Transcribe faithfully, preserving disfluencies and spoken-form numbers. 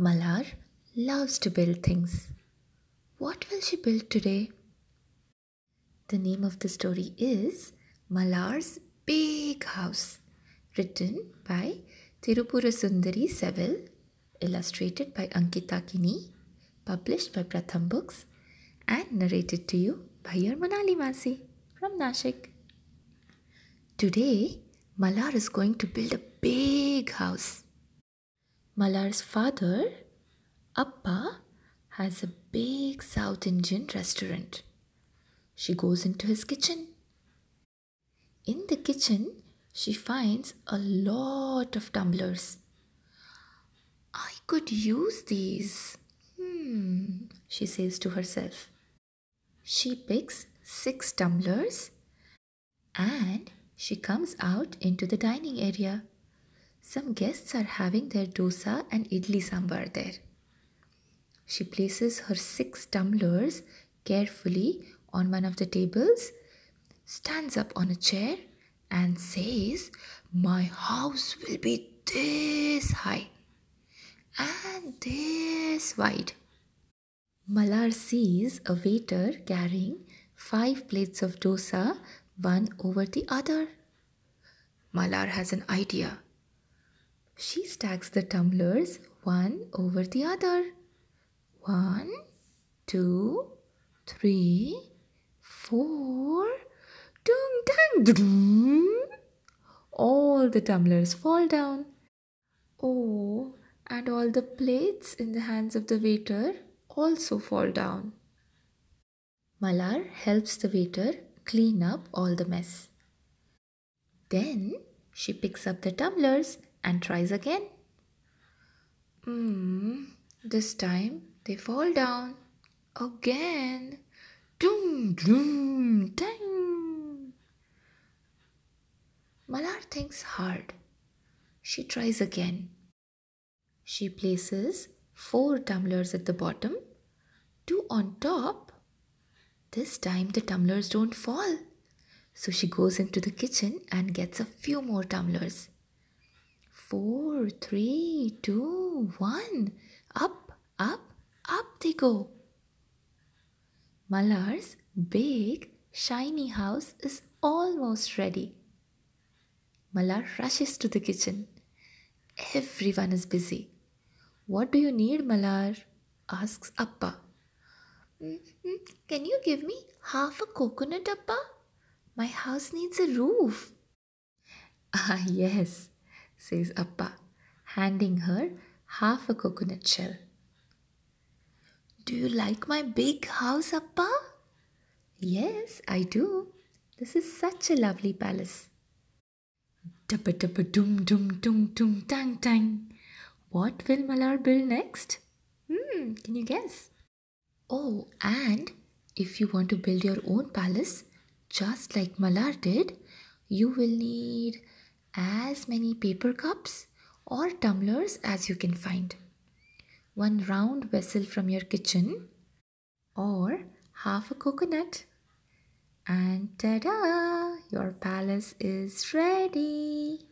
Malar loves to build things. What will she build today? The name of the story is Malar's Big House, written by Thirupurasundari Sevvel, illustrated by Ankitha Kini, published by Pratham Books, and narrated to you by your Manali Masi from Nashik. Today, Malar is going to build a big house. Malar's father, Appa, has a big South Indian restaurant. She goes into his kitchen. In the kitchen, she finds a lot of tumblers. I could use these, hmm, she says to herself. She picks six tumblers and she comes out into the dining area. Some guests are having their dosa and idli sambar there. She places her six tumblers carefully on one of the tables, stands up on a chair and says, "My house will be this high and this wide." Malar sees a waiter carrying five plates of dosa, one over the other. Malar has an idea. She stacks the tumblers one over the other. One, two, three, four. Dung, dung, dung. All the tumblers fall down. Oh, and all the plates in the hands of the waiter also fall down. Malar helps the waiter clean up all the mess. Then she picks up the tumblers and tries again. Hmm, this time they fall down. Again. Doom, doom, dang. Malar thinks hard. She tries again. She places four tumblers at the bottom, two on top. This time the tumblers don't fall. So she goes into the kitchen and gets a few more tumblers. Four, three, two, one. Up, up, up they go. Malar's big, shiny house is almost ready. Malar rushes to the kitchen. Everyone is busy. "What do you need, Malar?" asks Appa. Mm-hmm. "Can you give me half a coconut, Appa? My house needs a roof." "Ah, yes," says Appa, handing her half a coconut shell. "Do you like my big house, Appa?" "Yes, I do. This is such a lovely palace." Dabba dabba dum dum dum dum tang tang. What will Malar build next? Hmm, can you guess? Oh, and if you want to build your own palace, just like Malar did, you will need as many paper cups or tumblers as you can find, one round vessel from your kitchen, or half a coconut. And ta-da! Your palace is ready!